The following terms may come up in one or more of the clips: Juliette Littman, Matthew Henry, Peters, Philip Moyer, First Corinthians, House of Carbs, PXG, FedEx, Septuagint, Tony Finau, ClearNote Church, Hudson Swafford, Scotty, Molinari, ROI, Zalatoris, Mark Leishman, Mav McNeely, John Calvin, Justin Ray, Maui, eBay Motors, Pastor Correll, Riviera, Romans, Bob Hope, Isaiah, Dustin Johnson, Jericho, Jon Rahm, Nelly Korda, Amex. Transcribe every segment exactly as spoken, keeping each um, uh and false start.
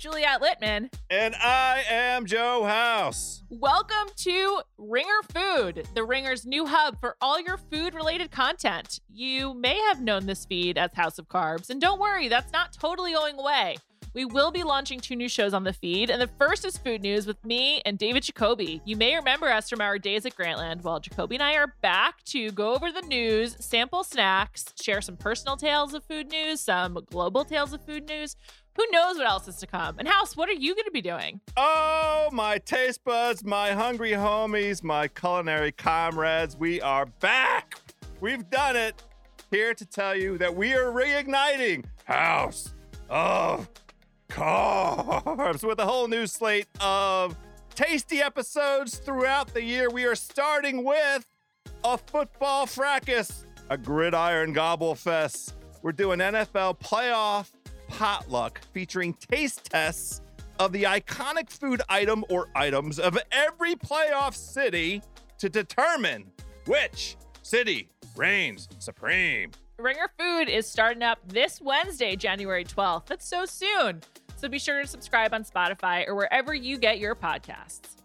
Juliette Littman. And I am Joe House. Welcome to Ringer Food, the Ringer's new hub for all your food-related content. You may have known this feed as House of Carbs, and don't worry, that's not totally going away. We will be launching two new shows on the feed, and the first is Food News with me and David Jacoby. You may remember us from our days at Grantland. Well, Jacoby and I are back to go over the news, sample snacks, share some personal tales of food news, some global tales of food news. Who knows what else is to come? And House, what are you going to be doing? Oh, my taste buds, my hungry homies, my culinary comrades, we are back. We've done it. Here to tell you that we are reigniting House of Carbs with a whole new slate of tasty episodes throughout the year. We are starting with a football fracas, a gridiron gobble fest. We're doing N F L playoff potluck featuring taste tests of the iconic food item or items of every playoff city to determine which city reigns supreme. Ringer Food is starting up this Wednesday, January twelfth. That's so soon. So be sure to subscribe on Spotify or wherever you get your podcasts.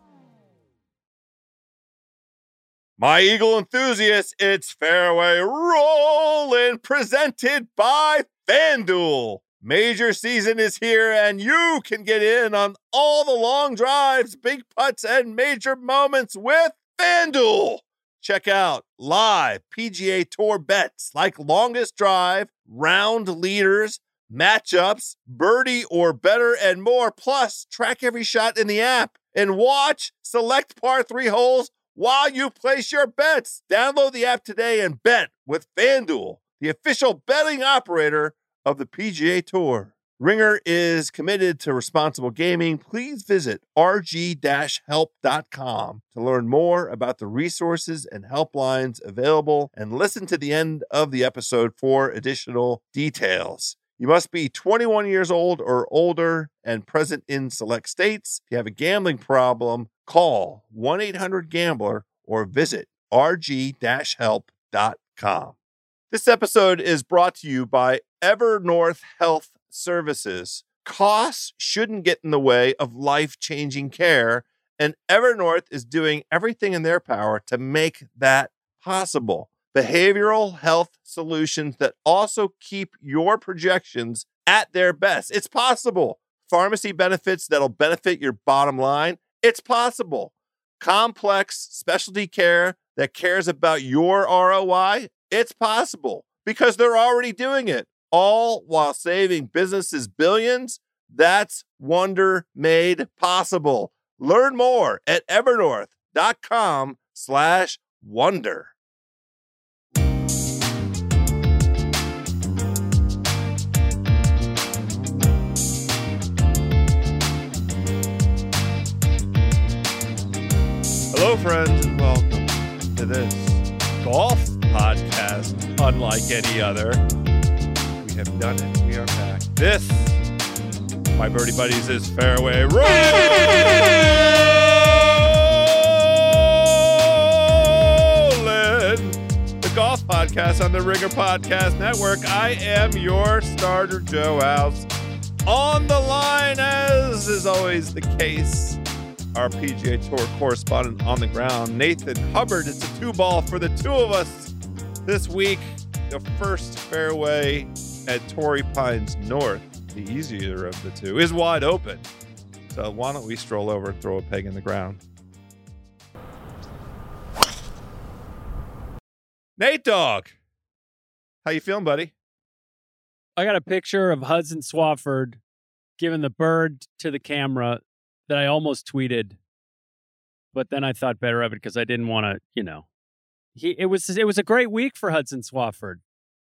My Eagle enthusiasts, it's Fairway Rolling, presented by FanDuel. Major season is here, and you can get in on all the long drives, big putts, and major moments with FanDuel. Check out live P G A Tour bets like longest drive, round leaders, matchups, birdie or better, and more. Plus, track every shot in the app and watch select par three holes while you place your bets. Download the app today and bet with FanDuel, the official betting operator of the P G A Tour. Ringer is committed to responsible gaming. Please visit r g dash help dot com to learn more about the resources and helplines available and listen to the end of the episode for additional details. You must be twenty-one years old or older and present in select states. If you have a gambling problem, call one eight hundred gambler or visit r g dash help dot com. This episode is brought to you by Evernorth Health Services. Costs shouldn't get in the way of life-changing care, and Evernorth is doing everything in their power to make that possible. Behavioral health solutions that also keep your projections at their best. It's possible. Pharmacy benefits that'll benefit your bottom line. It's possible. Complex specialty care that cares about your R O I. It's possible because they're already doing it, all while saving businesses billions. That's wonder made possible. Learn more at evernorth.com slash wonder. Hello, friends, and welcome to this golf podcast unlike any other. We have done it. We are back. This, my birdie buddies, is Fairway Rolling, the golf podcast on the Ringer Podcast Network. I am your starter, Joe House. On the line, as is always the case, our P G A Tour correspondent on the ground, Nathan Hubbard. It's a two ball for the two of us this week. The first fairway at Torrey Pines North, the easier of the two, is wide open. So why don't we stroll over and throw a peg in the ground? Nate Dogg, how you feeling, buddy? I got a picture of Hudson Swafford giving the bird to the camera that I almost tweeted, but then I thought better of it because I didn't want to, you know. He it was it was a great week for Hudson Swafford.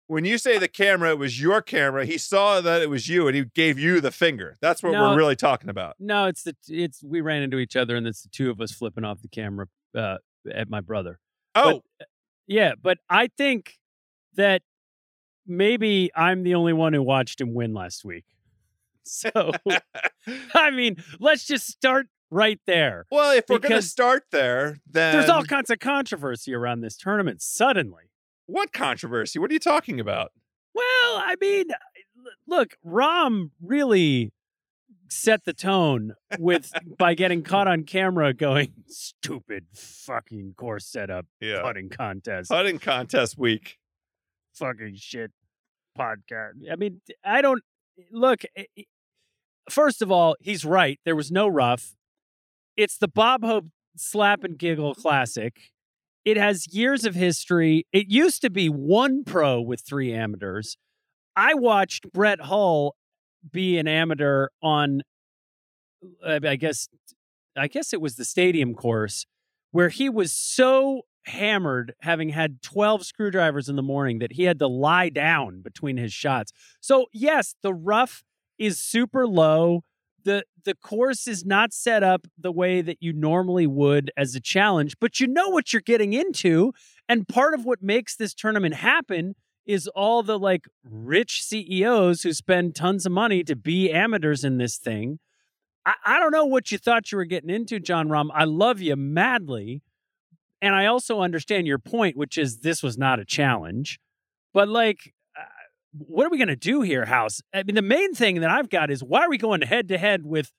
When you say the camera, it was your camera. He saw that it was you, and he gave you the finger. That's what no, we're really talking about. No, it's the it's we ran into each other, and it's the two of us flipping off the camera uh, at my brother. Oh, but, yeah, but I think that maybe I'm the only one who watched him win last week. So, I mean, let's just start right there. Well, if we're going to start there, then there's all kinds of controversy around this tournament. Suddenly, what controversy? What are you talking about? Well, I mean, look, Rahm really set the tone with by getting caught on camera going, stupid fucking course setup, yeah. putting contest. Putting contest week. Fucking shit podcast. I mean, I don't... Look, first of all, he's right. There was no rough. It's the Bob Hope Slap and Giggle Classic. It has years of history. It used to be one pro with three amateurs. I watched Brett Hull be an amateur on, I guess, I guess it was the Stadium Course, where he was so hammered, having had twelve screwdrivers in the morning, that he had to lie down between his shots. So yes, the rough is super low. The the course is not set up the way that you normally would as a challenge, but you know what you're getting into. And part of what makes this tournament happen is all the like rich C E Os who spend tons of money to be amateurs in this thing. I, I don't know what you thought you were getting into, Jon Rahm. I love you madly. And I also understand your point, which is this was not a challenge. But like, uh, what are we going to do here, House? I mean, the main thing that I've got is, why are we going head to head with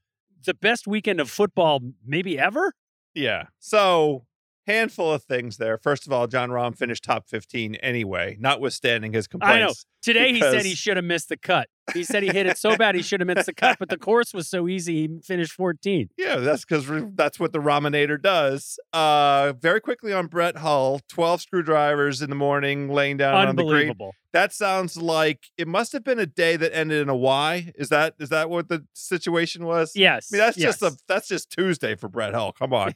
the best weekend of football maybe ever? Yeah. So... handful of things there. First of all, Jon Rahm finished top fifteen anyway, notwithstanding his complaints. I know. Today because... he said he should have missed the cut. He said he hit it so bad he should have missed the cut, but the course was so easy he finished fourteenth. Yeah, that's because that's what the Rahminator does. Uh, very quickly on Brett Hull, twelve screwdrivers in the morning, laying down on the green. That sounds like it must have been a day that ended in a Y. Is that is that what the situation was? Yes. I mean, that's yes. just a that's just Tuesday for Brett Hull. Come on.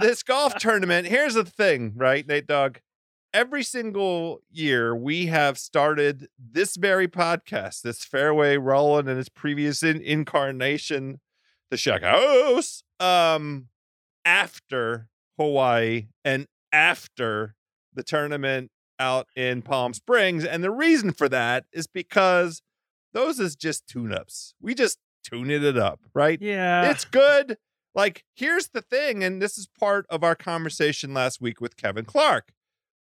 This golf tournament, here's the thing, right, Nate Dogg? Every single year we have started this very podcast, this Fairway Rolling and its previous in- incarnation, the Shack House, um, after Hawaii and after the tournament out in Palm Springs. And the reason for that is because those is just tune-ups. We just tune it up, right? Yeah. It's good. Like, here's the thing, and this is part of our conversation last week with Kevin Clark,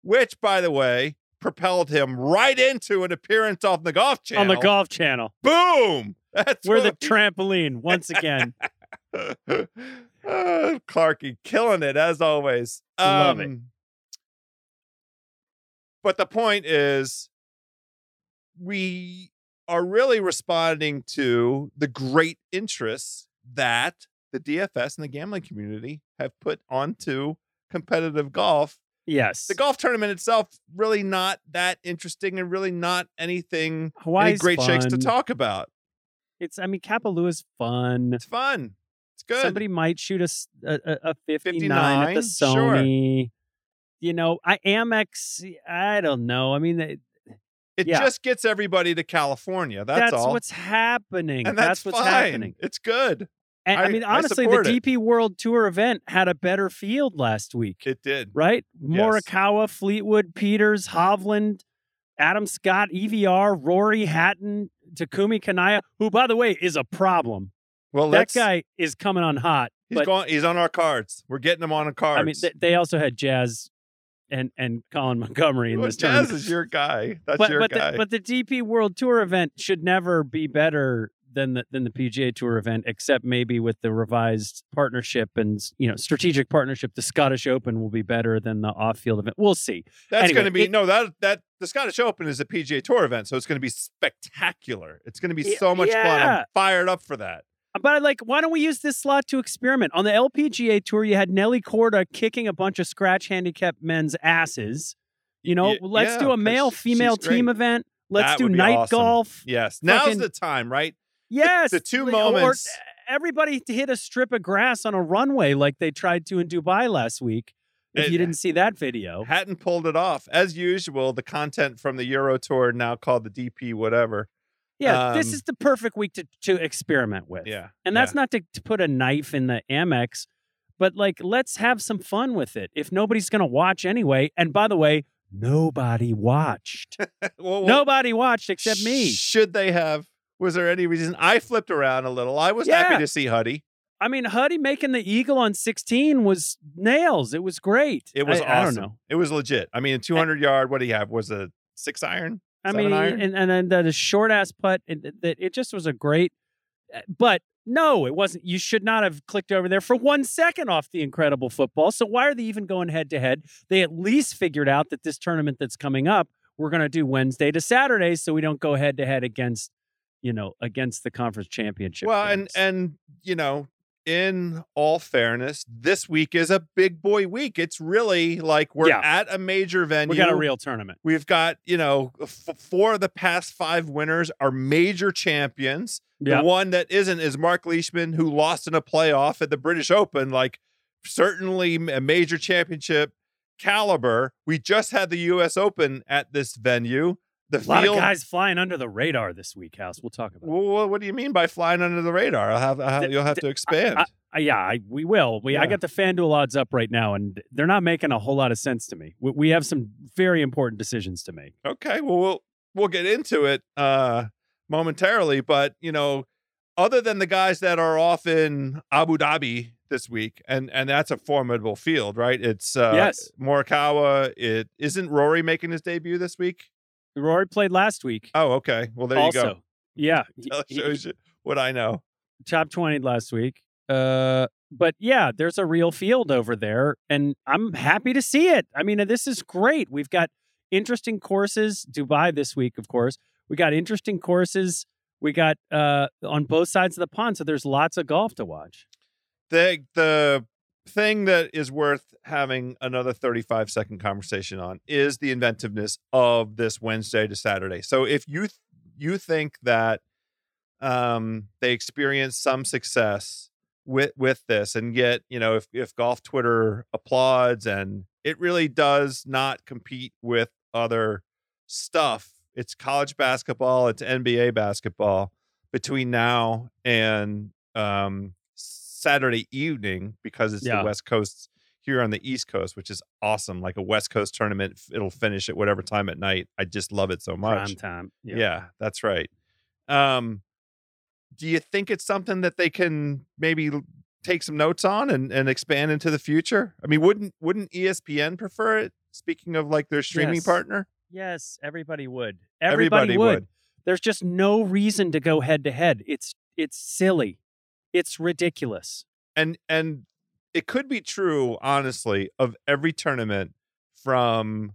which, by the way, propelled him right into an appearance on the Golf Channel. On the Golf Channel. Boom! That's We're the we... trampoline once again. uh, Clarky killing it, as always. Um, Love it. But the point is, we are really responding to the great interest that the D F S and the gambling community have put onto competitive golf. Yes. The golf tournament itself, really not that interesting and really not anything any great fun. shakes to talk about. It's, I mean, Kapalua's fun. It's fun. It's good. Somebody might shoot a, a, a fifty-nine, fifty-nine at the Sony. Sure. You know, I Amex, I don't know. I mean, it, it yeah. just gets everybody to California. That's, that's all. That's what's happening. And that's, that's what's fine. happening. It's good. And, I, I mean, honestly, I the D P it. World Tour event had a better field last week. It did. Right? Yes. Morikawa, Fleetwood, Peters, Hovland, Adam Scott, E V R, Rory, Hatton, Takumi Kanaya, who, by the way, is a problem. Well, That guy is coming on hot. He's, but, going, he's on our cards. We're getting him on our cards. I mean, th- they also had Jazz and, and Colin Montgomery in well, this Jazz tournament. Jazz is your guy. That's but, your but guy. The, but the D P World Tour event should never be better than the than the P G A Tour event, except maybe with the revised partnership and, you know, strategic partnership, the Scottish Open will be better than the off-field event. We'll see. That's anyway, going to be, it, no, that that the Scottish Open is a P G A Tour event, so it's going to be spectacular. It's going to be so much yeah. fun. I'm fired up for that. But, like, why don't we use this slot to experiment? On the L P G A Tour, you had Nelly Korda kicking a bunch of scratch-handicapped men's asses. You know, y- let's yeah, do a male-female team great. event. Let's that do night awesome. golf. Yes. Now's fucking, the time, right? Yes. The, the two moments. Or everybody hit a strip of grass on a runway like they tried to in Dubai last week. If it, you didn't see that video. Hatton pulled it off. As usual, the content from the Euro Tour, now called the D P whatever. Yeah, um, this is the perfect week to, to experiment with. Yeah. And that's yeah. not to, to put a knife in the Amex, but like, let's have some fun with it. If nobody's going to watch anyway. And by the way, nobody watched. well, nobody watched except me. Should they have? Was there any reason? I flipped around a little. I was yeah. happy to see Huddy. I mean, Huddy making the eagle on sixteen was nails. It was great. It was I, awesome. I don't know. It was legit. I mean, a two hundred yard, what do you have? Was it a six iron? I mean, iron? and and then the short ass putt. It, it just was a great But no, it wasn't. You should not have clicked over there for one second off the incredible football. So why are they even going head to head? They at least figured out that this tournament that's coming up, we're going to do Wednesday to Saturday, so we don't go head to head against, you know, against the conference championship. Well, games. and and you know, in all fairness, this week is a big boy week. It's really like we're yeah. at a major venue. We got a real tournament. We've got, you know, f- four of the past five winners are major champions. Yep. The one that isn't is Mark Leishman, who lost in a playoff at the British Open. Like, certainly a major championship caliber. We just had the U S Open at this venue. The a field, lot of guys flying under the radar this week, House. We'll talk about. Well, what do you mean by flying under the radar? I'll have, I'll have the, you'll have the, to expand. I, I, yeah, I, we will. We yeah. I got the FanDuel odds up right now, and they're not making a whole lot of sense to me. We, we have some very important decisions to make. Okay, well, we'll we'll get into it uh, momentarily, but you know, other than the guys that are off in Abu Dhabi this week, and and that's a formidable field, right? It's uh, yes, Morikawa. It isn't Rory making his debut this week. Rory played last week. Oh, okay. Well, there also, you go. Yeah. He, shows you what I know. Top twenty last week. Uh, but yeah, there's a real field over there, and I'm happy to see it. I mean, this is great. We've got interesting courses. Dubai this week, of course. We got interesting courses. We got uh, on both sides of the pond, so there's lots of golf to watch. The the thing that is worth having another thirty-five second conversation on is the inventiveness of this Wednesday to Saturday. So if you, th- you think that um, they experience some success with, with this and get, you know, if, if golf Twitter applauds and it really does not compete with other stuff, it's college basketball, it's N B A basketball between now and, um, Saturday evening, because it's yeah. the West Coast here on the East Coast, which is awesome. Like a West Coast tournament, it'll finish at whatever time at night. I just love it so much. Prime time. Yeah. yeah, that's right. Um, do you think it's something that they can maybe take some notes on and, and expand into the future? I mean, wouldn't wouldn't E S P N prefer it? Speaking of like their streaming yes. partner? Yes, everybody would. Everybody, everybody would. would. There's just no reason to go head to head. It's it's silly. It's ridiculous. And and it could be true, honestly, of every tournament from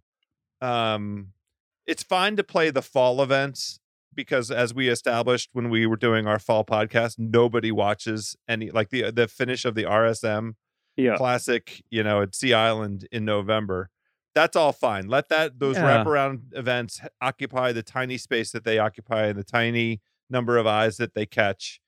um it's fine to play the fall events because, as we established when we were doing our fall podcast, nobody watches any, like the the finish of the R S M yeah. Classic, you know, at Sea Island in November. That's all fine. Let that those yeah. wraparound events occupy the tiny space that they occupy and the tiny number of eyes that they catch.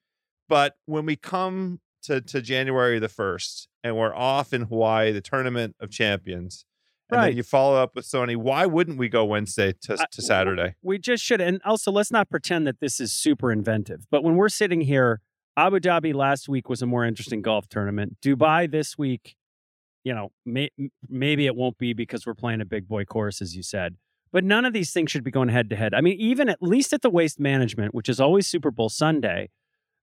But when we come to, to January the first and we're off in Hawaii, the Tournament of Champions, and right. then you follow up with Sony, why wouldn't we go Wednesday to, I, to Saturday? We just should. And also, let's not pretend that this is super inventive. But when we're sitting here, Abu Dhabi last week was a more interesting golf tournament. Dubai this week, you know, may, maybe it won't be because we're playing a big boy course, as you said. But none of these things should be going head to head. I mean, even at least at the Waste Management, which is always Super Bowl Sunday,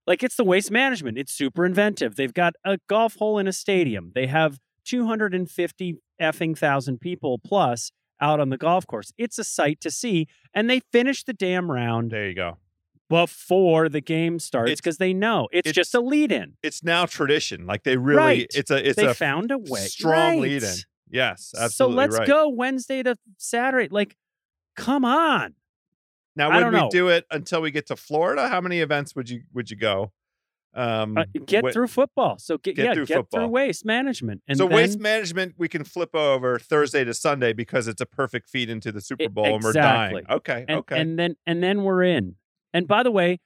like, it's the Waste Management. It's super inventive. They've got a golf hole in a stadium. They have two hundred fifty effing thousand people plus out on the golf course. It's a sight to see. And they finish the damn round. There you go. Before the game starts, because they know it's, it's just a lead-in. It's now tradition. Like, they really, right. it's a, it's they a found a way. Strong right. lead-in. Yes, absolutely. So let's right. go Wednesday to Saturday. Like, come on. Now, would we know. do it until we get to Florida? How many events would you would you go? Um, uh, get wh- through football. So get, get yeah, through get football. through Waste Management. And so then, Waste Management, we can flip over Thursday to Sunday because it's a perfect feed into the Super Bowl, it, exactly. and we're dying. Okay, and, okay. And then and then we're in. And by the way,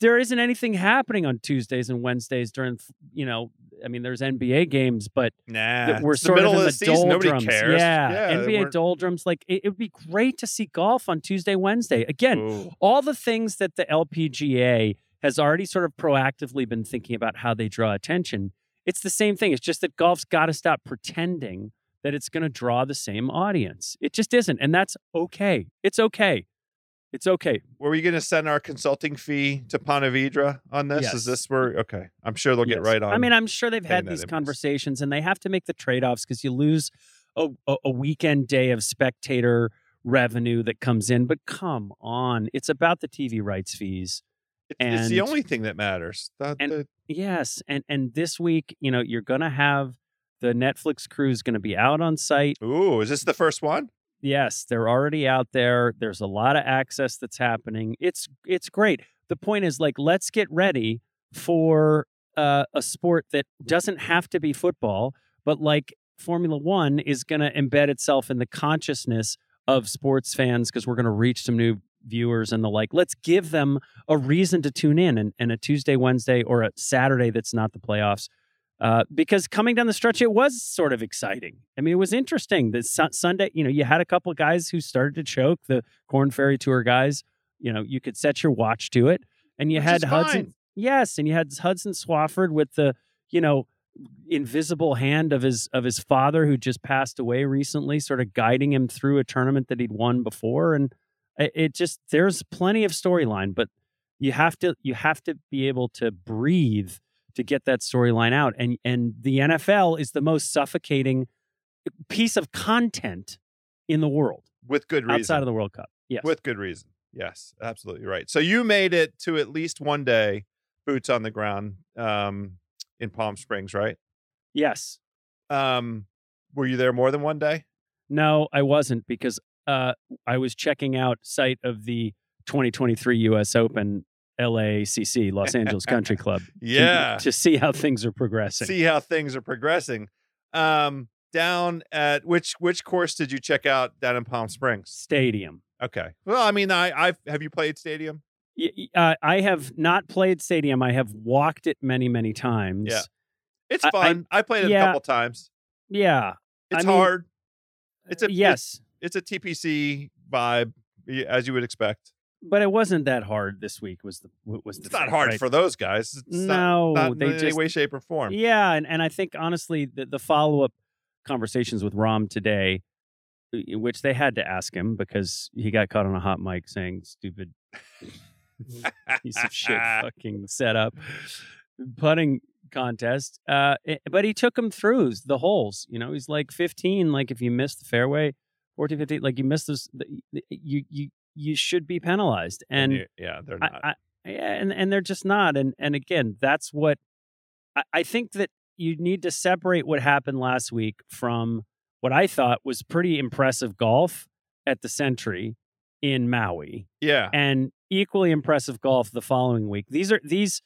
there isn't anything happening on Tuesdays and Wednesdays during, you know, I mean, there's N B A games, but nah, we're sort of in the, of the season, doldrums. Nobody cares. Yeah, yeah N B A doldrums. Like, it would be great to see golf on Tuesday, Wednesday. Again, Ooh. all the things that the L P G A has already sort of proactively been thinking about how they draw attention. It's the same thing. It's just that golf's got to stop pretending that it's going to draw the same audience. It just isn't. And that's okay. It's okay. It's okay. Were we going to send our consulting fee to Pontevedra on this? Yes. Is this where? Okay. I'm sure they'll yes. get right on. I mean, I'm sure they've had these conversations and they have to make the trade-offs because you lose a, a weekend day of spectator revenue that comes in. But come on. It's about the T V rights fees. It's, and, it's the only thing that matters. That, and, that... Yes. And, and this week, you know, you're going to have the Netflix crew is going to be out on site. Ooh, is this the first one? Yes, they're already out there. There's a lot of access that's happening. It's it's great. The point is, like, let's get ready for uh, a sport that doesn't have to be football, but like Formula One is going to embed itself in the consciousness of sports fans because we're going to reach some new viewers and the like. Let's give them a reason to tune in, and, and a Tuesday, Wednesday, or a Saturday that's not the playoffs. Uh, because coming down the stretch, it was sort of exciting. I mean, it was interesting. The su- Sunday, you know, you had a couple of guys who started to choke, the Corn Ferry Tour guys. You know, you could set your watch to it. And you Which had Hudson. Fine. Yes, and you had Hudson Swafford with the, you know, invisible hand of his of his father who just passed away recently, sort of guiding him through a tournament that he'd won before. And it, it just, there's plenty of storyline, but you have to you have to be able to breathe to get that storyline out. And and the N F L is the most suffocating piece of content in the world. With good reason. Outside of the World Cup. Yes. With good reason. Yes, absolutely right. So you made it to at least one day, boots on the ground um, in Palm Springs, right? Yes. Um, were you there more than one day? No, I wasn't, because uh, I was checking out site of the twenty twenty-three U S Open L A C C, Los Angeles Country Club. Yeah. To, to see how things are progressing. See how things are progressing. Um, down at which which course did you check out down in Palm Springs? Stadium. Okay. Well, I mean, I I've have you played Stadium? Uh, I have not played Stadium. I have walked it many, many times. Yeah. It's fun. I, I, I played it yeah, a couple times. Yeah. It's I hard. Mean, it's a yes. It's, it's a T P C vibe, as you would expect. But it wasn't that hard this week. Was the was the it's not hard right? for those guys? It's no, not, not they in just, any way, shape, or form. Yeah, and, and I think honestly, the, the follow up conversations with Rahm today, which they had to ask him because he got caught on a hot mic saying stupid piece of shit fucking setup putting contest. Uh, it, but he took him through the holes. You know, he's like fifteen. Like if you miss the fairway, fourteen, fifteen. Like you miss those, you you. you should be penalized. And, and yeah, they're not. I, I, and, and they're just not. And, and again, that's what I, I think that you need to separate what happened last week from what I thought was pretty impressive golf at the Century in Maui. Yeah. And equally impressive golf the following week. These are, these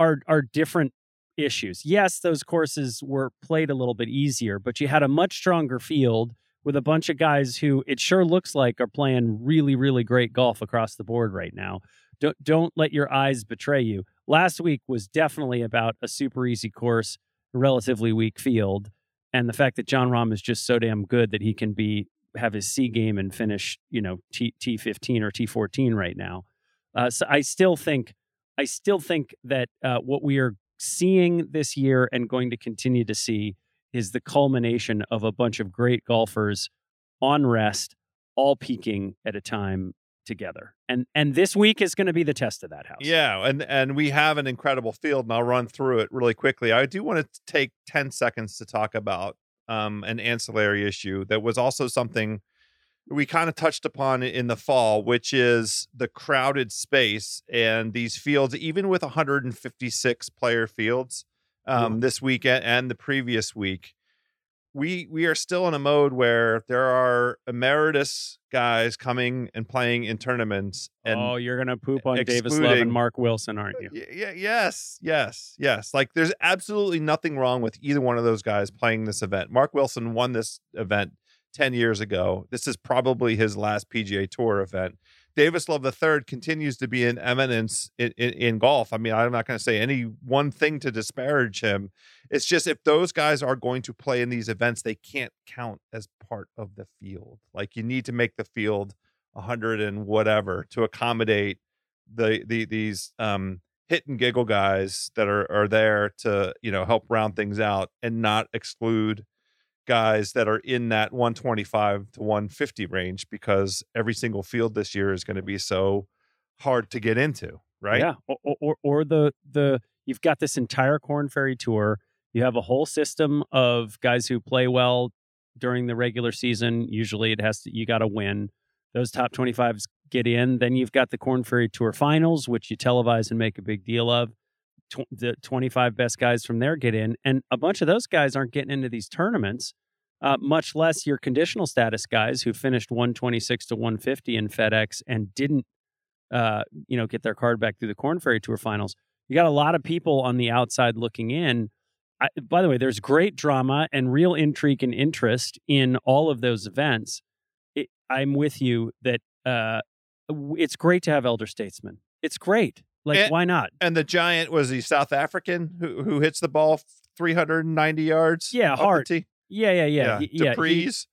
are, are different issues. Yes, those courses were played a little bit easier, but you had a much stronger field with a bunch of guys who it sure looks like are playing really, really great golf across the board right now. Don't don't let your eyes betray you. Last week was definitely about a super easy course, relatively weak field, and the fact that Jon Rahm is just so damn good that he can be have his C game and finish, you know, T T fifteen or T fourteen right now. Uh, so I still think I still think that uh, what we are seeing this year and going to continue to see is the culmination of a bunch of great golfers on rest, all peaking at a time together. And and this week is going to be the test of that house. Yeah, and, and we have an incredible field, and I'll run through it really quickly. I do want to take ten seconds to talk about um, an ancillary issue that was also something we kind of touched upon in the fall, which is the crowded space and these fields, even with one hundred fifty-six player fields, Um, this week and the previous week, we we are still in a mode where there are emeritus guys coming and playing in tournaments. And oh, you're gonna poop on Davis Love and Mark Wilson, aren't you? Yeah. Yes. Yes. Yes. Like, there's absolutely nothing wrong with either one of those guys playing this event. Mark Wilson won this event ten years ago. This is probably his last P G A Tour event. Davis Love the third continues to be an eminence in, in, in golf. I mean, I'm not going to say any one thing to disparage him. It's just if those guys are going to play in these events, they can't count as part of the field. Like, you need to make the field one hundred and whatever to accommodate the the these um, hit and giggle guys that are are there to, you know, help round things out and not exclude guys that are in that one twenty-five to one fifty range, because every single field this year is going to be so hard to get into, right? Yeah, or or, or the the you've got this entire Corn Ferry Tour. You have a whole system of guys who play well during the regular season. Usually, it has to you got to win. Those top twenty-fives get in. Then you've got the Corn Ferry Tour Finals, which you televise and make a big deal of. Tw- the twenty-five best guys from there get in. And a bunch of those guys aren't getting into these tournaments, uh, much less your conditional status guys who finished one twenty-six to one fifty in FedEx and didn't uh, you know, get their card back through the Corn Ferry Tour Finals. You got a lot of people on the outside looking in. I, by the way, there's great drama and real intrigue and interest in all of those events. It, I'm with you that uh, it's great to have elder statesmen. It's great. Like, and, why not? And the giant, was he South African who who hits the ball three ninety yards? Yeah, Hart. Yeah, yeah, yeah. Yeah, Dupree's.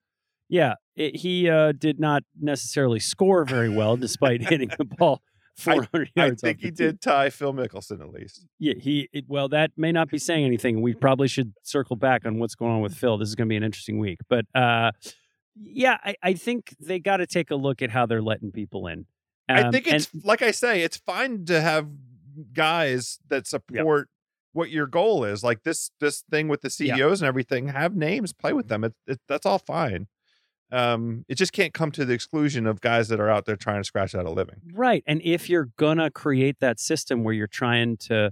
Yeah, he, yeah, it, he uh, did not necessarily score very well despite hitting the ball four hundred I, yards. I think he team. did tie Phil Mickelson at least. Yeah, he. It, well, that may not be saying anything. We probably should circle back on what's going on with Phil. This is going to be an interesting week. But uh, yeah, I, I think they got to take a look at how they're letting people in. Um, I think it's, and, like I say, it's fine to have guys that support yeah. what your goal is. Like this, this thing with the C E Os yeah. and everything, have names, play with them. It, it, that's all fine. Um, it just can't come to the exclusion of guys that are out there trying to scratch out a living. Right. And if you're going to create that system where you're trying to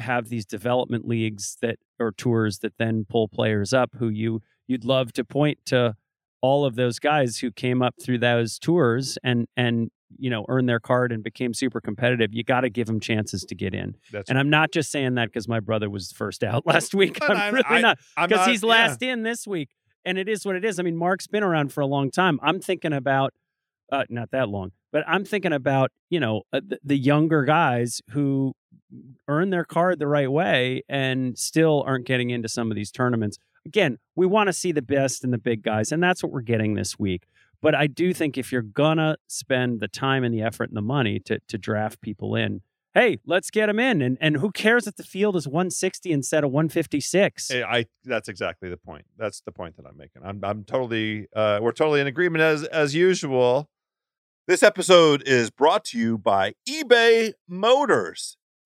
have these development leagues that or tours that then pull players up who you you'd love to point to all of those guys who came up through those tours and, and, you know, earned their card and became super competitive, you got to give them chances to get in. That's and right. I'm not just saying that because my brother was first out last week. I'm, I'm really I, not. Because he's last yeah. in this week. And it is what it is. I mean, Mark's been around for a long time. I'm thinking about, uh, not that long, but I'm thinking about, you know, uh, the, the younger guys who earn their card the right way and still aren't getting into some of these tournaments. Again, we want to see the best in the big guys, and that's what we're getting this week. But I do think if you're going to spend the time and the effort and the money to to draft people in, hey, let's get them in. And and who cares if the field is one sixty instead of one fifty-six? I, I that's exactly the point. That's the point that I'm making. I'm I'm totally uh, we're totally in agreement as as usual. This episode is brought to you by eBay Motors.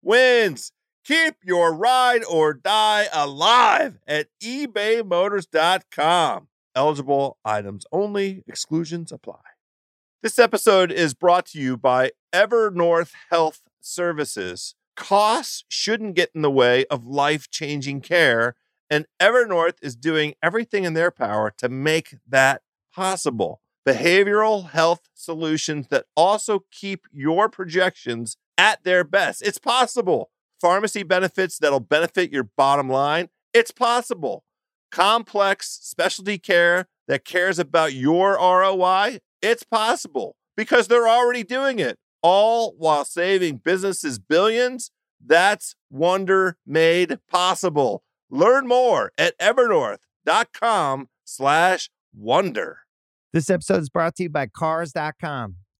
wins. Keep your ride or die alive at ebay motors dot com. Eligible items only. Exclusions apply. This episode is brought to you by Evernorth Health Services. Costs shouldn't get in the way of life-changing care, and Evernorth is doing everything in their power to make that possible. Behavioral health solutions that also keep your projections at their best. It's possible. Pharmacy benefits that'll benefit your bottom line. It's possible. Complex specialty care that cares about your R O I. It's possible because they're already doing it, all while saving businesses billions. That's wonder made possible. Learn more at evernorth dot com slash wonder. This episode is brought to you by cars dot com.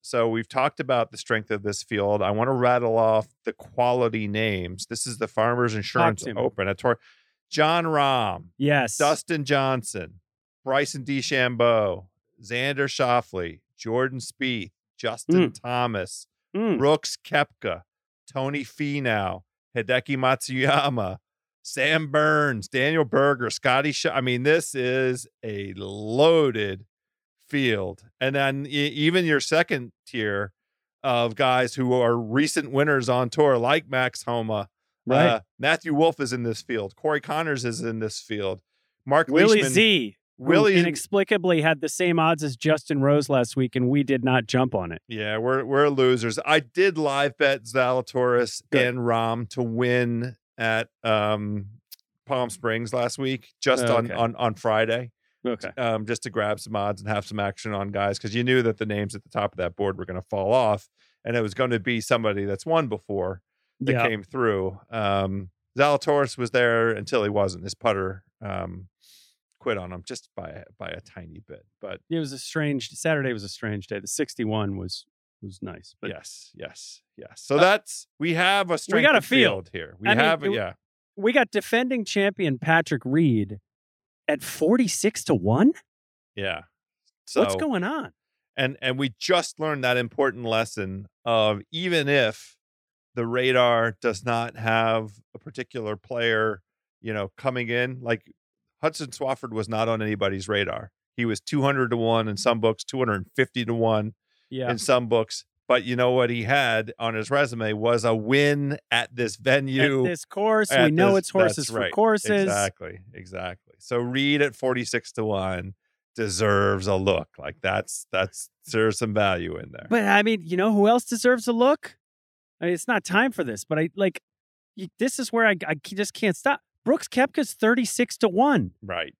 so we've talked about the strength of this field. I want to rattle off the quality names. This is the Farmers Insurance Open at Torrey. Jon Rahm. Yes. Dustin Johnson. Bryson DeChambeau. Xander Schauffele. Jordan Spieth. Justin mm. Thomas. Mm. Brooks Koepka. Tony Finau. Hideki Matsuyama, Sam Burns, Daniel Berger, Scotty Scheffler. I mean, this is a loaded field. And then even your second tier of guys who are recent winners on tour, like Max Homa, right? Uh, Matthew Wolff is in this field. Corey Connors is in this field. Mark Willie Leishman, Z. Willie inexplicably had the same odds as Justin Rose last week, and we did not jump on it. Yeah, we're we're losers. I did live bet Zalatoris Good. and Rahm to win at um, Palm Springs last week, just oh, on, okay. on on Friday. Okay, um, just to grab some odds and have some action on guys, because you knew that the names at the top of that board were going to fall off, and it was going to be somebody that's won before that yeah. came through. Um, Zalatoris was there until he wasn't. His putter um, quit on him just by by a tiny bit, but it was a strange Saturday. Was a strange day. The sixty-one was was nice, but yes, yes, yes. So uh, that's we have a strength we got a field. field here. We I have mean, a, yeah. We got defending champion Patrick Reed at forty-six to one? Yeah. So, what's going on? And and we just learned that important lesson of even if the radar does not have a particular player, you know, coming in, like Hudson Swafford was not on anybody's radar. He was two hundred to one in some books, two hundred fifty to one yeah. in some books. But you know what he had on his resume was a win at this venue. At this course. At we this, know it's horses for right. courses. Exactly. Exactly. So Reed at forty-six to one deserves a look. Like that's, that's, there's some value in there. But I mean, you know who else deserves a look? I mean, it's not time for this, but I like, you, this is where I, I just can't stop. Brooks Koepka's thirty-six to one. Right.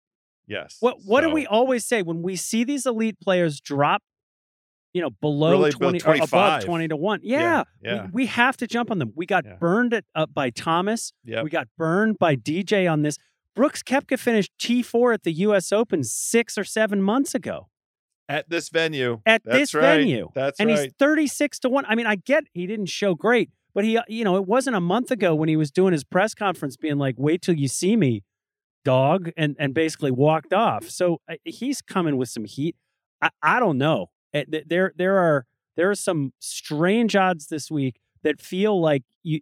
Yes. What, what so. do we always say when we see these elite players drop, you know, below really twenty or above twenty to one. Yeah. yeah, yeah. We, we have to jump on them. We got yeah. burned at, uh, by Thomas. Yep. We got burned by D J on this. Brooks Koepka finished T four at the U S Open six or seven months ago. At this venue. At That's this right. venue. That's and right. And he's thirty-six to one. I mean, I get he didn't show great, but he, you know, it wasn't a month ago when he was doing his press conference being like, wait till you see me, dog, and, and basically walked off. So uh, he's coming with some heat. I, I don't know. There, there are there are some strange odds this week that feel like you.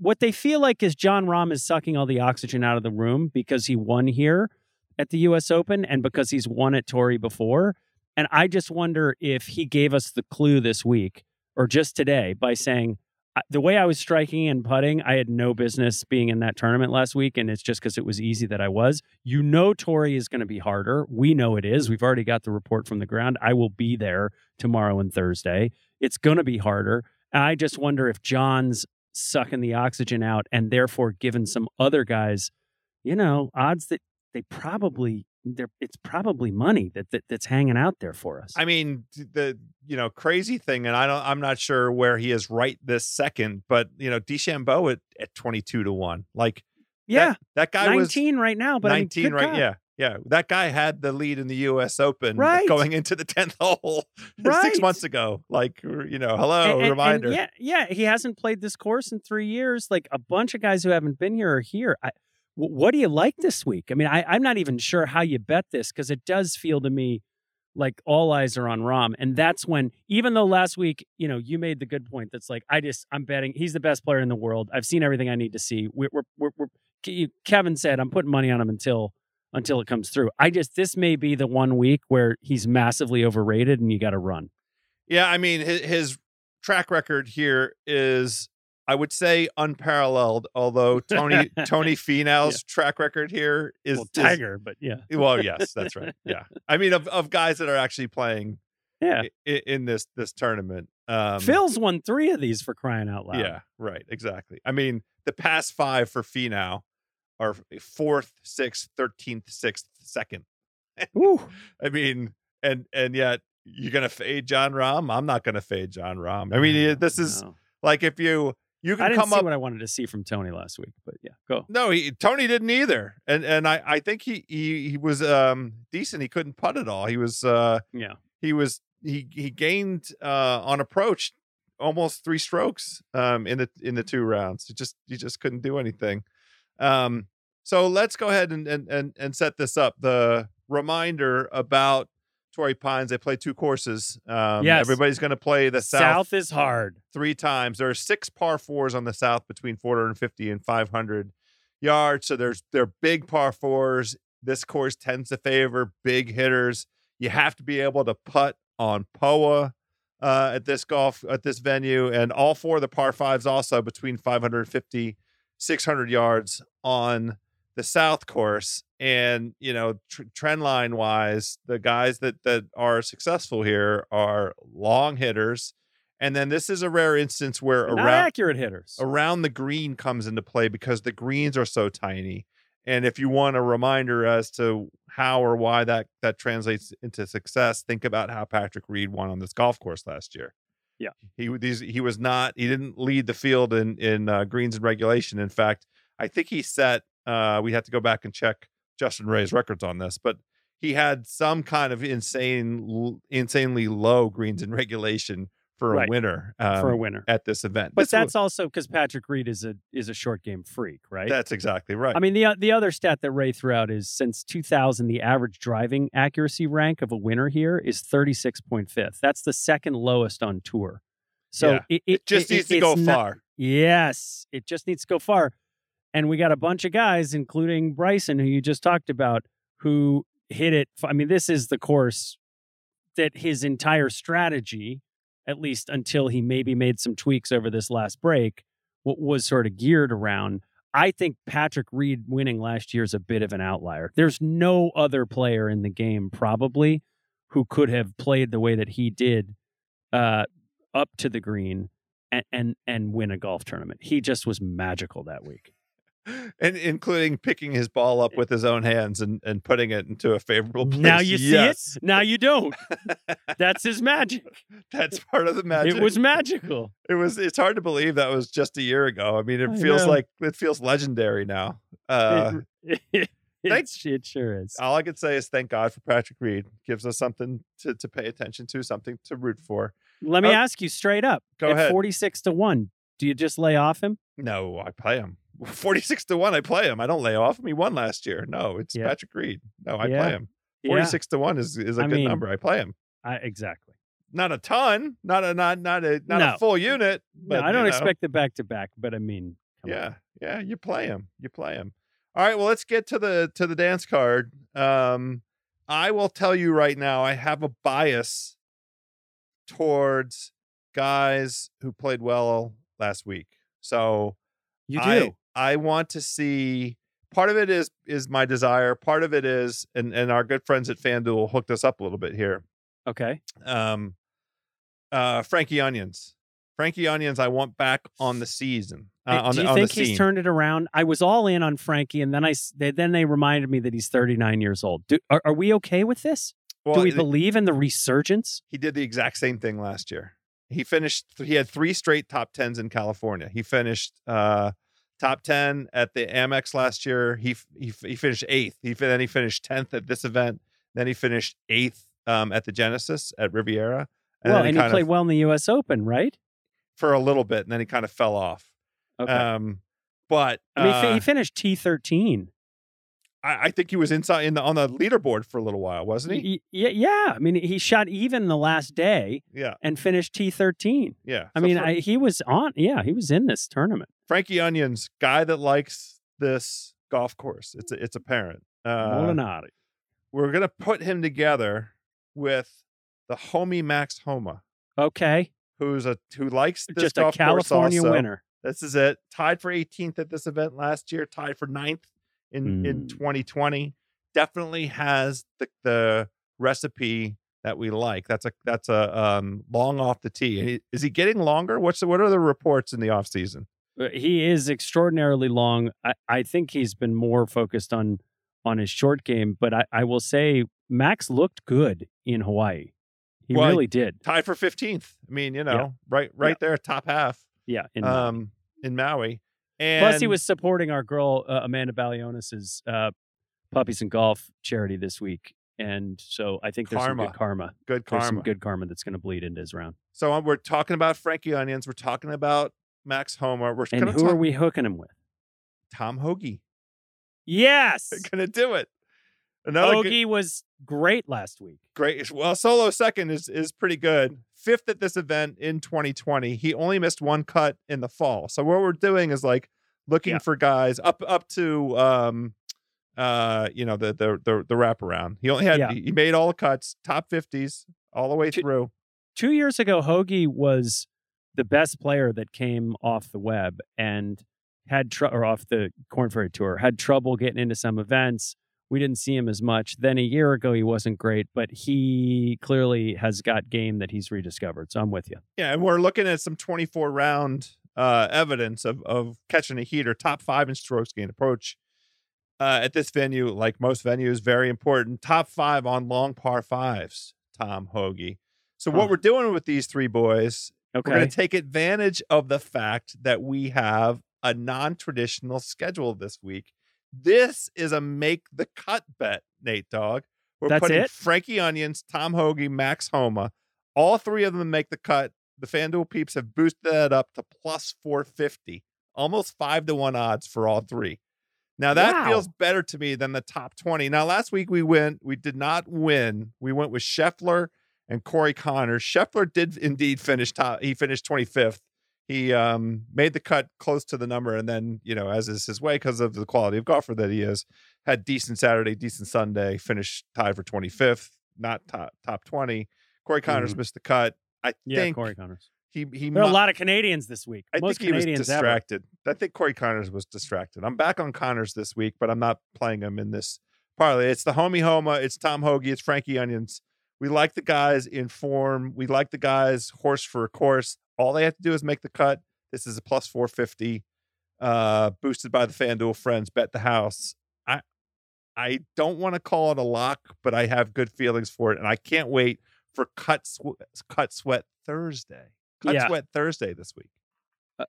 What they feel like is Jon Rahm is sucking all the oxygen out of the room because he won here at the U S Open and because he's won at Torrey before. And I just wonder if he gave us the clue this week or just today by saying the way I was striking and putting, I had no business being in that tournament last week, and it's just because it was easy that I was. You know Torrey is going to be harder. We know it is. We've already got the report from the ground. I will be there tomorrow and Thursday. It's going to be harder. I just wonder if John's sucking the oxygen out and therefore giving some other guys, you know, odds that they probably... There, it's probably money that, that that's hanging out there for us. I mean, the you know crazy thing, and I don't, I'm not sure where he is right this second, but you know, DeChambeau at, at twenty-two to one, like yeah, that, that guy nineteen was nineteen right now, but nineteen I mean, right, God. yeah, yeah, that guy had the lead in the U S Open right. going into the tenth hole right. six months ago. Like you know, hello and, reminder, and, and yeah, yeah, he hasn't played this course in three years. Like a bunch of guys who haven't been here are here. I, What do you like this week? I mean, I, I'm not even sure how you bet this because it does feel to me like all eyes are on Rahm. And that's when, even though last week, you know, you made the good point that's like, I just, I'm betting he's the best player in the world. I've seen everything I need to see. We're, we're, we're, we're Kevin said, I'm putting money on him until, until it comes through. I just, this may be the one week where he's massively overrated and you got to run. Yeah. I mean, his, his track record here is, I would say unparalleled, although Tony Tony Finau's yeah. track record here is well, Tiger, is, but yeah. Well, yes, that's right. Yeah, I mean of, of guys that are actually playing, yeah. in, in this this tournament. Um, Phil's won three of these for crying out loud. Yeah, right, exactly. I mean, the past five for Finau are fourth, sixth, thirteenth, sixth, second. I mean, and and yet you're gonna fade Jon Rahm. I'm not gonna fade Jon Rahm. I mean, no, this is no. like if you. You can I didn't come see up, what I wanted to see from Tony last week, but yeah, go. No, he, Tony didn't either, and and I, I think he, he he was um decent. He couldn't putt at all. He was uh yeah he was he he gained uh on approach almost three strokes um in the in the two rounds. He just he just couldn't do anything. Um, so let's go ahead and and and, and set this up. The reminder about Torrey Pines. They play two courses. Um, yes. Everybody's going to play the south. South is hard. Three times. There are six par fours on the south between four hundred fifty and five hundred yards. So there's they're big par fours. This course tends to favor big hitters. You have to be able to putt on P O A uh, at this golf at this venue, and all four of the par fives also between five hundred fifty, six hundred yards on the south course. And you know, tr- trend line wise, the guys that that are successful here are long hitters, and then this is a rare instance where around, not accurate hitters around the green comes into play because the greens are so tiny. And if you want a reminder as to how or why that that translates into success, think about how Patrick Reed won on this golf course last year. Yeah, he these he was not he didn't lead the field in in uh, greens and regulation. In fact, I think he set. Uh, we had to go back and check Justin Ray's records on this, but he had some kind of insane, l- insanely low greens in regulation for a right. winner um, for a winner at this event. But this that's w- also because Patrick Reed is a is a short game freak, right? That's exactly right. I mean, the the other stat that Ray threw out is since two thousand, the average driving accuracy rank of a winner here is thirty-six point five. That's the second lowest on tour. So yeah. it, it, it just it, needs it, to go not, far. Yes, it just needs to go far. And we got a bunch of guys, including Bryson, who you just talked about, who hit it. I mean, this is the course that his entire strategy, at least until he maybe made some tweaks over this last break, was sort of geared around. I think Patrick Reed winning last year is a bit of an outlier. There's no other player in the game probably who could have played the way that he did uh, up to the green and, and and win a golf tournament. He just was magical that week. And including picking his ball up with his own hands and, and putting it into a favorable place. Now you yes. see it. Now you don't. That's his magic. That's part of the magic. It was magical. It was. It's hard to believe that was just a year ago. I mean, it I feels know. like it feels legendary now. Uh, it, it, it, it sure is. All I can say is thank God for Patrick Reed. Gives us something to, to pay attention to, something to root for. Let me oh, ask you straight up. Go at ahead. forty-six to one, do you just lay off him? No, I play him. forty-six to one, I play him. I don't lay off him. He won last year. No, it's yeah. Patrick Reed. No, I yeah. play him. forty-six yeah. to one is, is a I good mean, number. I play him. I, exactly. Not a ton. Not a not not a not no. a full unit. But, no, I don't you know. expect the back to back, but I mean, come yeah, on. yeah, you play him. You play him. All right. Well, let's get to the to the dance card. Um, I will tell you right now, I have a bias towards guys who played well last week. So you do. I, I want to see, part of it is is my desire. Part of it is, and, and our good friends at FanDuel hooked us up a little bit here. Okay. Um, uh, Frankie Onions. Frankie Onions, I want back on the season. Uh, on Do you the, on think the he's turned it around? I was all in on Frankie, and then I they, then they reminded me that he's thirty-nine years old. Do, are, are we okay with this? Well, Do we the, believe in the resurgence? He did the exact same thing last year. He finished, he had three straight top tens in California. He finished... Uh, Top ten at the Amex last year. He he, he finished eighth. He then he finished tenth at this event. Then he finished eighth um, at the Genesis at Riviera. And well, he and he played of, well in the U S Open, right? For a little bit, and then he kind of fell off. Okay, um, but I mean, uh, he finished T thirteen. I, I think he was inside in the on the leaderboard for a little while, wasn't he? Yeah, yeah. I mean, he shot even the last day. Yeah, and finished T thirteen. Yeah, I so mean, for- I, he was on. Yeah, he was in this tournament. Frankie Onions, guy that likes this golf course. It's it's apparent. Uh, we're gonna put him together with the homie Max Homa. Okay, who's a who likes this Just golf a California course also. Winner. This is it. Tied for eighteenth at this event last year. Tied for ninth in, mm. in twenty twenty. Definitely has the the recipe that we like. That's a that's a um, long off the tee. Is he getting longer? What's the, what are the reports in the off season? He is extraordinarily long. I, I think he's been more focused on on his short game, but I, I will say Max looked good in Hawaii. He well, really did. Tied for fifteenth. I mean, you know, yeah. right right yeah. there, top half. Yeah, in um Maui. in Maui. And plus he was supporting our girl uh, Amanda Balionis's uh, Puppies and Golf charity this week. And so I think there's karma. some good karma. Good karma. There's some good karma that's going to bleed into his round. So um, we're talking about Frankie Onions, we're talking about Max Homa. We're and who talk- are we hooking him with? Tom Hoagie. Yes. We're going to do it. Another Bogey good, was great last week. Great. Well, solo second is is pretty good. Fifth at this event in twenty twenty. He only missed one cut in the fall. So what we're doing is like looking yeah. for guys up up to um uh you know the the the, the wraparound. He only had yeah. he made all the cuts, top fifties all the way two, through. Two years ago, Hoagie was the best player that came off the web and had tr- or off the Corn Ferry Tour, had trouble getting into some events. We didn't see him as much. Then a year ago, he wasn't great, but he clearly has got game that he's rediscovered. So I'm with you. Yeah, and we're looking at some twenty-four round uh, evidence of of catching a heater, top five in strokes gained approach uh, at this venue. Like most venues, very important. Top five on long par fives, Tom Hoagie. So what oh. we're doing with these three boys, okay. we're going to take advantage of the fact that we have a non-traditional schedule this week. This is a make the cut bet, Nate Dogg. We're That's putting it? Frankie Onions, Tom Hoagie, Max Homa. All three of them make the cut. The FanDuel peeps have boosted that up to plus four fifty. Almost five to one odds for all three. Now that wow. feels better to me than the top twenty. Now last week we went, we did not win. We went with Scheffler and Corey Connors. Scheffler did indeed finish top. He finished twenty-fifth. He um, made the cut close to the number, and then, you know, as is his way because of the quality of golfer that he is, had decent Saturday, decent Sunday, finished tied for twenty-fifth, not top top twenty. Corey Connors mm-hmm. missed the cut. I yeah, think Corey Connors. He he. There mu- are a lot of Canadians this week. I Most think he Canadians was distracted. Ever. I think Corey Connors was distracted. I'm back on Connors this week, but I'm not playing him in this parlay. It's the homie Homa. It's Tom Hoagie. It's Frankie Onions. We like the guys in form. We like the guys horse for a course. All they have to do is make the cut. This is a plus four fifty, uh, boosted by the FanDuel friends, bet the house. I I don't want to call it a lock, but I have good feelings for it, and I can't wait for Cut, sw- cut Sweat Thursday. Cut yeah. Sweat Thursday this week. Uh,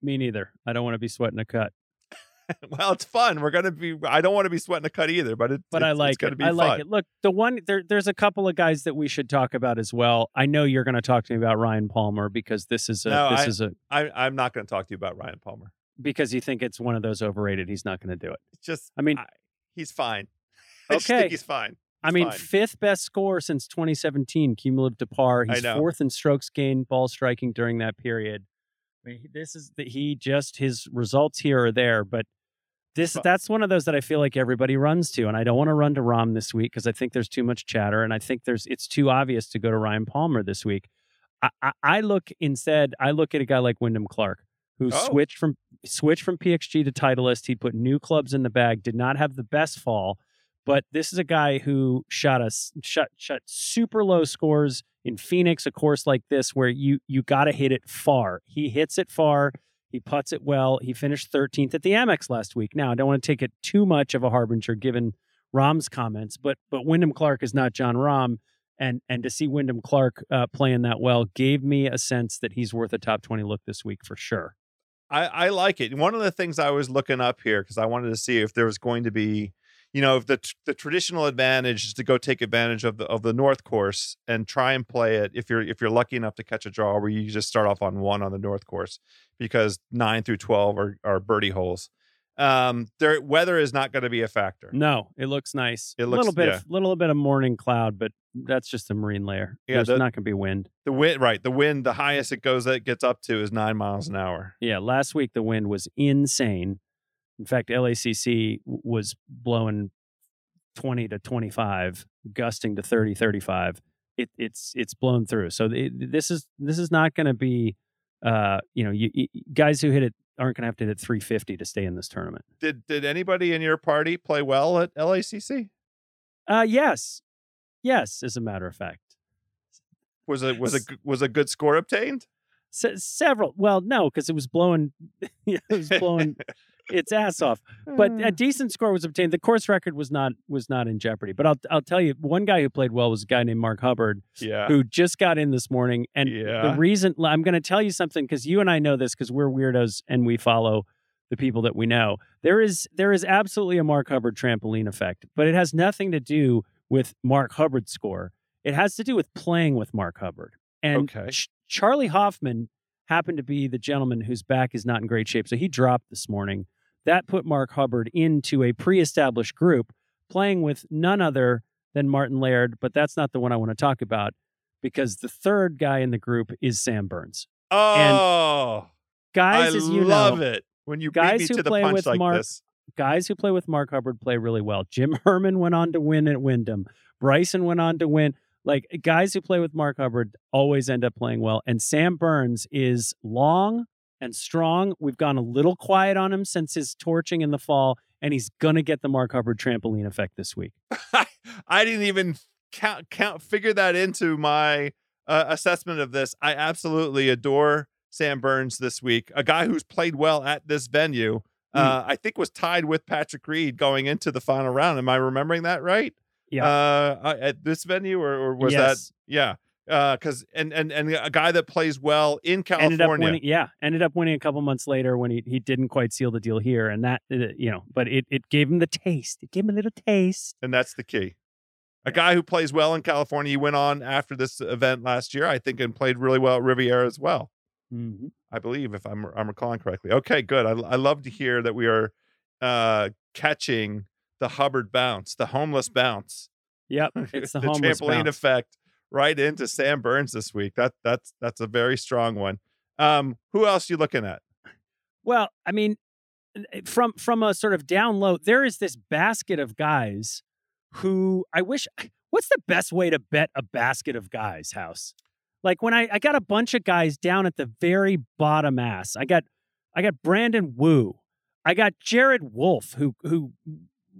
me neither. I don't want to be sweating a cut. Well, it's fun. We're going to be, I don't want to be sweating a cut either, but, it, but it's, I like it's going it. to be I fun. I like it. Look, the one, there, there's a couple of guys that we should talk about as well. I know you're going to talk to me about Ryan Palmer because this is a, no, this I, is a, I, I'm not going to talk to you about Ryan Palmer because you think it's one of those overrated. He's not going to do it. It's just, I mean, I, he's fine. I okay. just think he's fine. He's I mean, fine. Fifth best score since twenty seventeen, cumulative to par. He's fourth in strokes gained, ball striking during that period. I mean, this is the, he just his results here or there, but this well, that's one of those that I feel like everybody runs to, and I don't want to run to Rahm this week because I think there's too much chatter, and I think there's it's too obvious to go to Ryan Palmer this week. I, I, I look instead, I look at a guy like Wyndham Clark who oh. switched from switched from P X G to Titleist. He put new clubs in the bag, did not have the best fall, but this is a guy who shot a shot shot super low scores. In Phoenix, a course like this where you you got to hit it far. He hits it far. He putts it well. He finished thirteenth at the Amex last week. Now, I don't want to take it too much of a harbinger given Rahm's comments, but but Wyndham Clark is not Jon Rahm, and and to see Wyndham Clark uh, playing that well gave me a sense that he's worth a top twenty look this week for sure. I, I like it. One of the things I was looking up here because I wanted to see if there was going to be, you know, the the traditional advantage is to go take advantage of the of the North Course and try and play it if you're if you're lucky enough to catch a draw where you just start off on one on the North Course because nine through twelve are, are birdie holes. Um, there weather is not going to be a factor. No, it looks nice. It looks a little bit, yeah. of, little bit of morning cloud, but that's just a marine layer. Yeah, There's the, not going to be wind. The wind, right? The wind, the highest it goes that it gets up to is nine miles an hour. Yeah, last week the wind was insane. In fact, L A C C was blowing twenty to twenty-five, gusting to thirty, thirty-five. It, it's it's blown through. So it, this is this is not going to be, uh, you know, you, you, guys who hit it aren't going to have to hit three fifty to stay in this tournament. Did did anybody in your party play well at L A C C? Uh, yes, yes. As a matter of fact, was a was a was a good score obtained? Se- several. Well, no, because it was blowing. It was blowing. It's ass off, but a decent score was obtained. The course record was not was not in jeopardy. But I'll I'll tell you, one guy who played well was a guy named Mark Hubbard, yeah. who just got in this morning. And yeah. the reason I'm going to tell you something because you and I know this because we're weirdos and we follow the people that we know. There is there is absolutely a Mark Hubbard trampoline effect, but it has nothing to do with Mark Hubbard's score. It has to do with playing with Mark Hubbard. And okay. Ch- Charlie Hoffman happened to be the gentleman whose back is not in great shape, so he dropped this morning. That put Mark Hubbard into a pre-established group. playing with none other than Martin Laird, but that's not the one I want to talk about because the third guy in the group is Sam Burns. Oh, and guys, I as you love know, it when you guys beat me who to the play punch with like Mark, this. Guys who play with Mark Hubbard play really well. Jim Herman went on to win at Wyndham. Bryson went on to win. Like, guys who play with Mark Hubbard always end up playing well. And Sam Burns is long and strong. We've gone a little quiet on him since his torching in the fall, and he's going to get the Mark Hubbard trampoline effect this week. I didn't even count, count figure that into my uh, assessment of this. I absolutely adore Sam Burns this week, a guy who's played well at this venue. Uh, mm. I think was tied with Patrick Reed going into the final round. Am I remembering that right? Yeah. Uh, at this venue, or, or was yes. that? Yeah. Uh, cause and, and, and a guy that plays well in California. Ended up winning, yeah. Ended up winning a couple months later when he, he didn't quite seal the deal here, and that, you know, but it, it gave him the taste. It gave him a little taste. And that's the key. A guy who plays well in California. He went on after this event last year, I think, and played really well at Riviera as well. Mm-hmm. I believe, if I'm, I'm recalling correctly. Okay, good. I, I love to hear that we are uh, catching the Hubbard bounce, the homeless bounce. Yep, it's the, the homeless trampoline bounce. Effect right into Sam Burns this week. That that's that's a very strong one. Um, who else are you looking at? Well, I mean, from from a sort of down low, there is this basket of guys who I wish. What's the best way to bet a basket of guys, House? Like when I, I got a bunch of guys down at the very bottom ass. I got I got Brandon Wu. I got Jared Wolff, who who.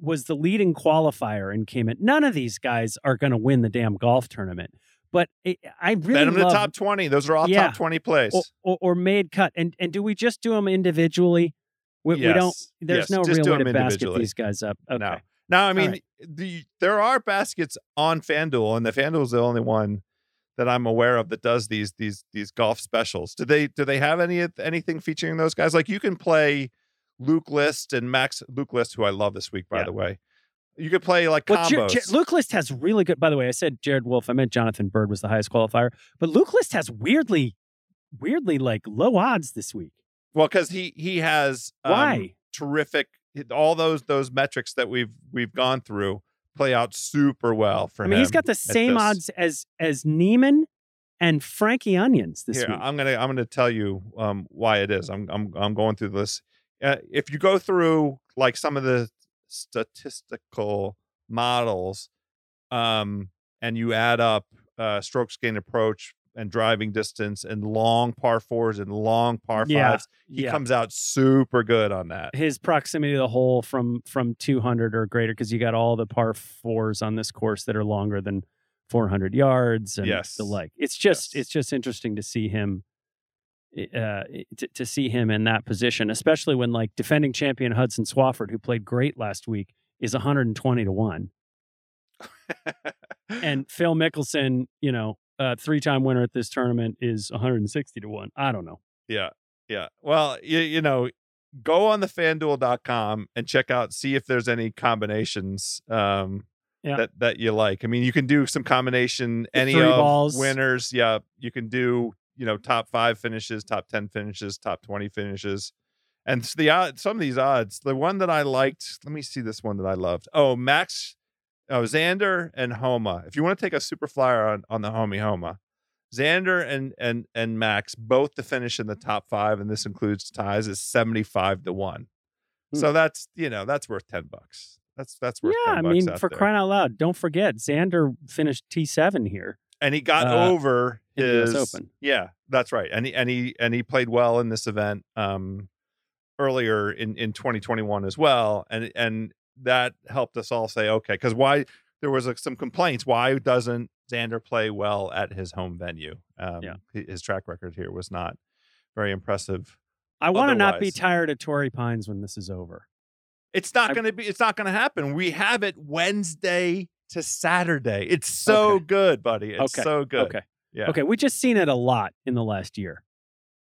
was the leading qualifier and came in. None of these guys are going to win the damn golf tournament, but it, I really bet them love, the top twenty. Those are all yeah, top twenty plays or, or, or made cut. And and do we just do them individually? We, yes. we don't. There's yes. no just real way to basket these guys up. Okay. No, no. I mean, right. the there are baskets on FanDuel, and the FanDuel is the only one that I'm aware of that does these these these golf specials. Do they do they have any anything featuring those guys? Like you can play Luke List and Max Luke List, who I love this week, by yeah. the way. You could play like combos. Well, Jer- Jer- Luke List has really good, by the way, I said Jared Wolff. I meant Jonathan Bird was the highest qualifier, but Luke List has weirdly, weirdly like low odds this week. Well, because he, he has um, Why? terrific, all those, those metrics that we've, we've gone through play out super well for I him. I mean, he's got the same this. odds as, as Neiman and Frankie Onions this Here, week. I'm going to, I'm going to tell you um, why it is. I'm, I'm, I'm going through this. Uh, if you go through like some of the statistical models um, and you add up uh, strokes gained approach and driving distance and long par fours and long par yeah, fives, he yeah. comes out super good on that. His proximity to the hole from from two hundred or greater, because you got all the par fours on this course that are longer than four hundred yards and yes. the like. It's just yes. it's just interesting to see him. Uh, to, to see him in that position, especially when like defending champion Hudson Swafford, who played great last week, is one hundred twenty to one. And Phil Mickelson, you know, uh, three-time winner at this tournament, is one hundred sixty to one. I don't know. Yeah. Yeah. Well, you, you know, go on the FanDuel dot com and check out, see if there's any combinations um, yeah. that, that you like. I mean, you can do some combination, the any of balls. winners. Yeah. You can do, you know, top five finishes, top ten finishes, top twenty finishes. And the odd, some of these odds, the one that I liked, let me see this one that I loved. Oh, Max, oh, Xander and Homa. If you want to take a super flyer on, on the homie Homa, Xander and, and, and Max, both to finish in the top five. And this includes ties, is seventy-five to one. Hmm. So that's, you know, that's worth ten bucks. That's, that's worth yeah, ten I bucks mean, for there. Crying out loud. Don't forget, Xander finished T seven here. And he got uh, over his open. Yeah, that's right. And he, and he, and he played well in this event um, earlier in, in twenty twenty-one as well. And, and that helped us all say, okay, because why there was like, some complaints. Why doesn't Xander play well at his home venue? Um, yeah. His track record here was not very impressive. I want to not be tired of Torrey Pines when this is over. It's not going to be, it's not going to happen. We have it Wednesday to Saturday. It's so okay. good, buddy. It's okay. so good. Okay. Yeah. Okay. We just seen it a lot in the last year.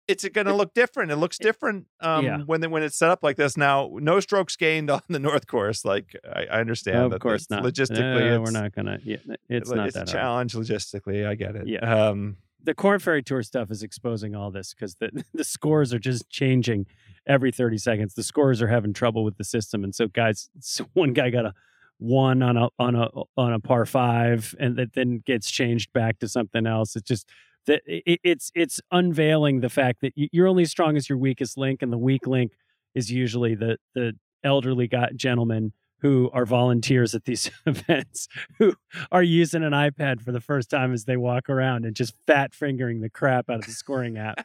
It's going to look different. It looks different um, yeah. when, when it's set up like this. Now, no strokes gained on the North Course. Like I, I understand no, of that. Of course not. Logistically, no, we're not going to, yeah, it's it, not it's that a challenge hard. Logistically. I get it. Yeah. Um, the Corn Ferry Tour stuff is exposing all this because the, the scores are just changing every thirty seconds. The scorers are having trouble with the system. And so guys, so one guy got a one on a on a on a par five, and that then gets changed back to something else. It's just that it, it's it's unveiling the fact that you're only as strong as your weakest link, and the weak link is usually the the elderly guy, gentleman who are volunteers at these events, who are using an iPad for the first time as they walk around and just fat fingering the crap out of the scoring app.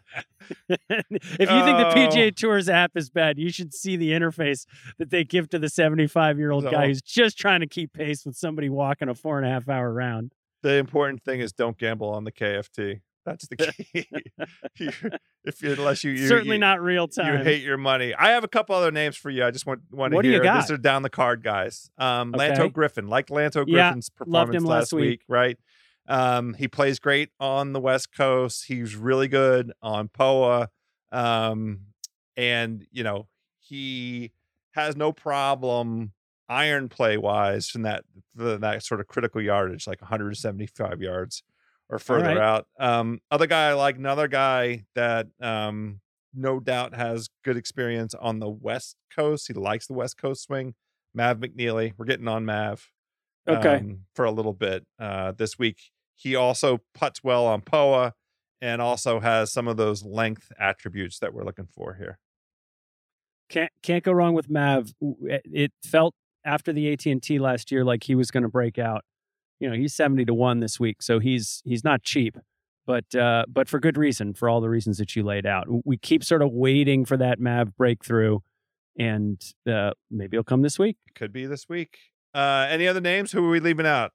If you oh. think the P G A Tour's app is bad, you should see the interface that they give to the seventy-five-year-old so, guy who's just trying to keep pace with somebody walking a four and a half hour round. The important thing is don't gamble on the K F T. That's the key. you, if you, unless you, you certainly you, not real time. You hate your money. I have a couple other names for you. I just want want to what hear. These are down the card guys. Um, okay. Lanto Griffin, like Lanto Griffin's yeah, performance last, last week, week right? Um, he plays great on the West Coast. He's really good on P O A, um, and you know he has no problem iron play wise from that from that sort of critical yardage, like one seventy-five yards. Or further right. out. Um, other guy I like, another guy that um, no doubt has good experience on the West Coast. He likes the West Coast swing. Mav McNeely. We're getting on Mav. Okay. Um, for a little bit uh, this week. He also putts well on P O A and also has some of those length attributes that we're looking for here. Can't can't go wrong with Mav. It felt after the A T and T last year like he was going to break out. You know, he's seventy to one this week, so he's he's not cheap, but uh, but for good reason, for all the reasons that you laid out. We keep sort of waiting for that Mav breakthrough, and uh, maybe it'll come this week. Could be this week. Uh, any other names? Who are we leaving out?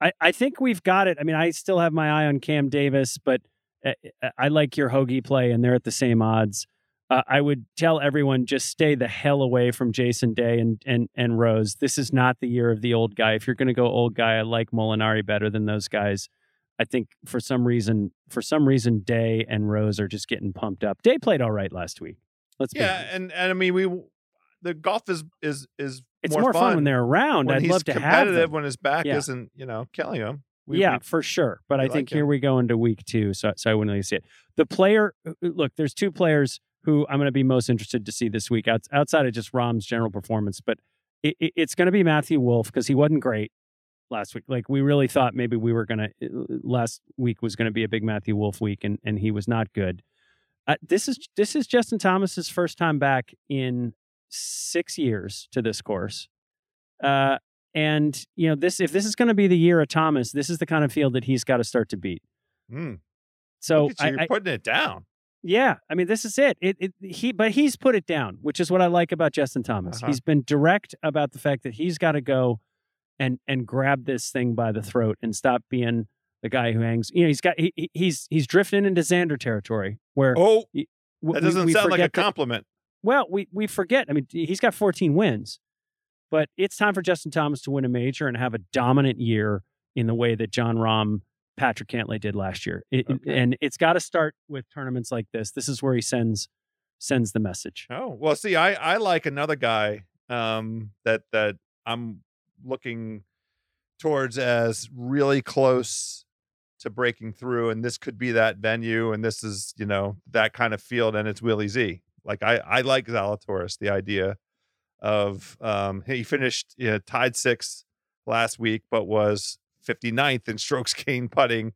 I, I think we've got it. I mean, I still have my eye on Cam Davis, but I, I like your Hoagie play, and they're at the same odds. Uh, I would tell everyone just stay the hell away from Jason Day and and and Rose. This is not the year of the old guy. If you're going to go old guy, I like Molinari better than those guys. I think for some reason, for some reason, Day and Rose are just getting pumped up. Day played all right last week. Let's be yeah, honest. and and I mean we, the golf is is is it's more, more fun, fun when they're around. When I'd he's love to have them. When his back yeah. isn't, you know, killing him. We, yeah, we, for sure. But I like think him. Here we go into week two, so so I wouldn't really see it. The player, look, there's two players who I'm going to be most interested to see this week outside of just Rahm's general performance. But it, it, it's going to be Matthew Wolff because he wasn't great last week. Like we really thought maybe we were going to, last week was going to be a big Matthew Wolff week and, and he was not good. Uh, this is, this is Justin Thomas's first time back in six years to this course. Uh, and you know, this, if this is going to be the year of Thomas, this is the kind of field that he's got to start to beat. Mm. So you, I, you're putting I, it down. Yeah, I mean, this is it. It, it. He, but he's put it down, which is what I like about Justin Thomas. Uh-huh. He's been direct about the fact that he's got to go and and grab this thing by the throat and stop being the guy who hangs. You know, he's got he, he's he's drifting into Xander territory where oh, he, w- that doesn't we, we sound like a compliment. That, well, we we forget. I mean, he's got fourteen wins, but it's time for Justin Thomas to win a major and have a dominant year in the way that Jon Rahm, Patrick Cantlay did last year. It, okay. And it's got to start with tournaments like this. This is where he sends sends the message. Oh, well, see, I, I like another guy um, that that I'm looking towards as really close to breaking through. And this could be that venue. And this is, you know, that kind of field. And it's Willie Z. Like, I, I like Zalatoris, the idea of um, he finished you know, tied sixth last week, but was fifty-ninth in strokes gained putting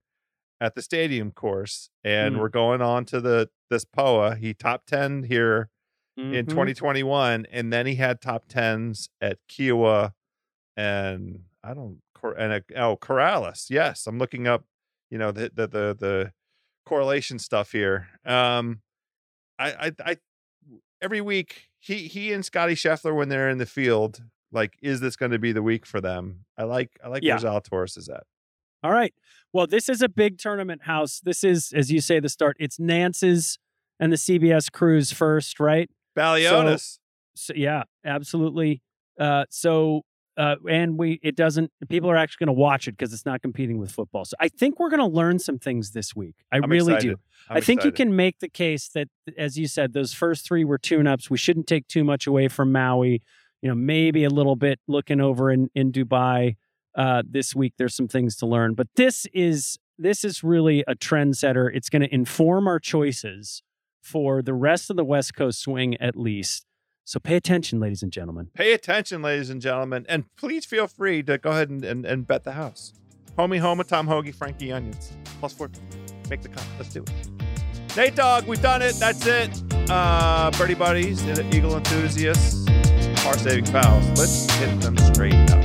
at the Stadium Course, and mm. we're going on to the this P O A. He top ten here mm-hmm. in twenty twenty-one, and then he had top tens at Kiowa and I don't and a, oh Corrales. Yes, I'm looking up, you know, the the the, the correlation stuff here. Um, I, I I every week he he and Scottie Scheffler when they're in the field. Like, is this going to be the week for them? I like, I like yeah. where Zalatoris is at. All right. Well, this is a big tournament, House. This is, as you say, the start. It's Nance's and the C B S Crews first, right? Baliotis. So, so yeah, absolutely. Uh, so, uh, and we, it doesn't. People are actually going to watch it because it's not competing with football. So I think we're going to learn some things this week. I I'm really excited. do. I'm I think excited. You can make the case that, as you said, those first three were tune-ups. We shouldn't take too much away from Maui. You know, maybe a little bit looking over in, in Dubai uh, this week. There's some things to learn, but this is this is really a trendsetter. It's going to inform our choices for the rest of the West Coast swing, at least. So pay attention, ladies and gentlemen. Pay attention, ladies and gentlemen. And please feel free to go ahead and, and, and bet the house. Homie Homa, Tom Hoagie, Frankie Onions. Plus four. Make the cut. Let's do it. Nate Dogg, we've done it. That's it. Uh, Birdie Buddies, Eagle Enthusiasts, Par Saving Fouls. Let's get them straight up.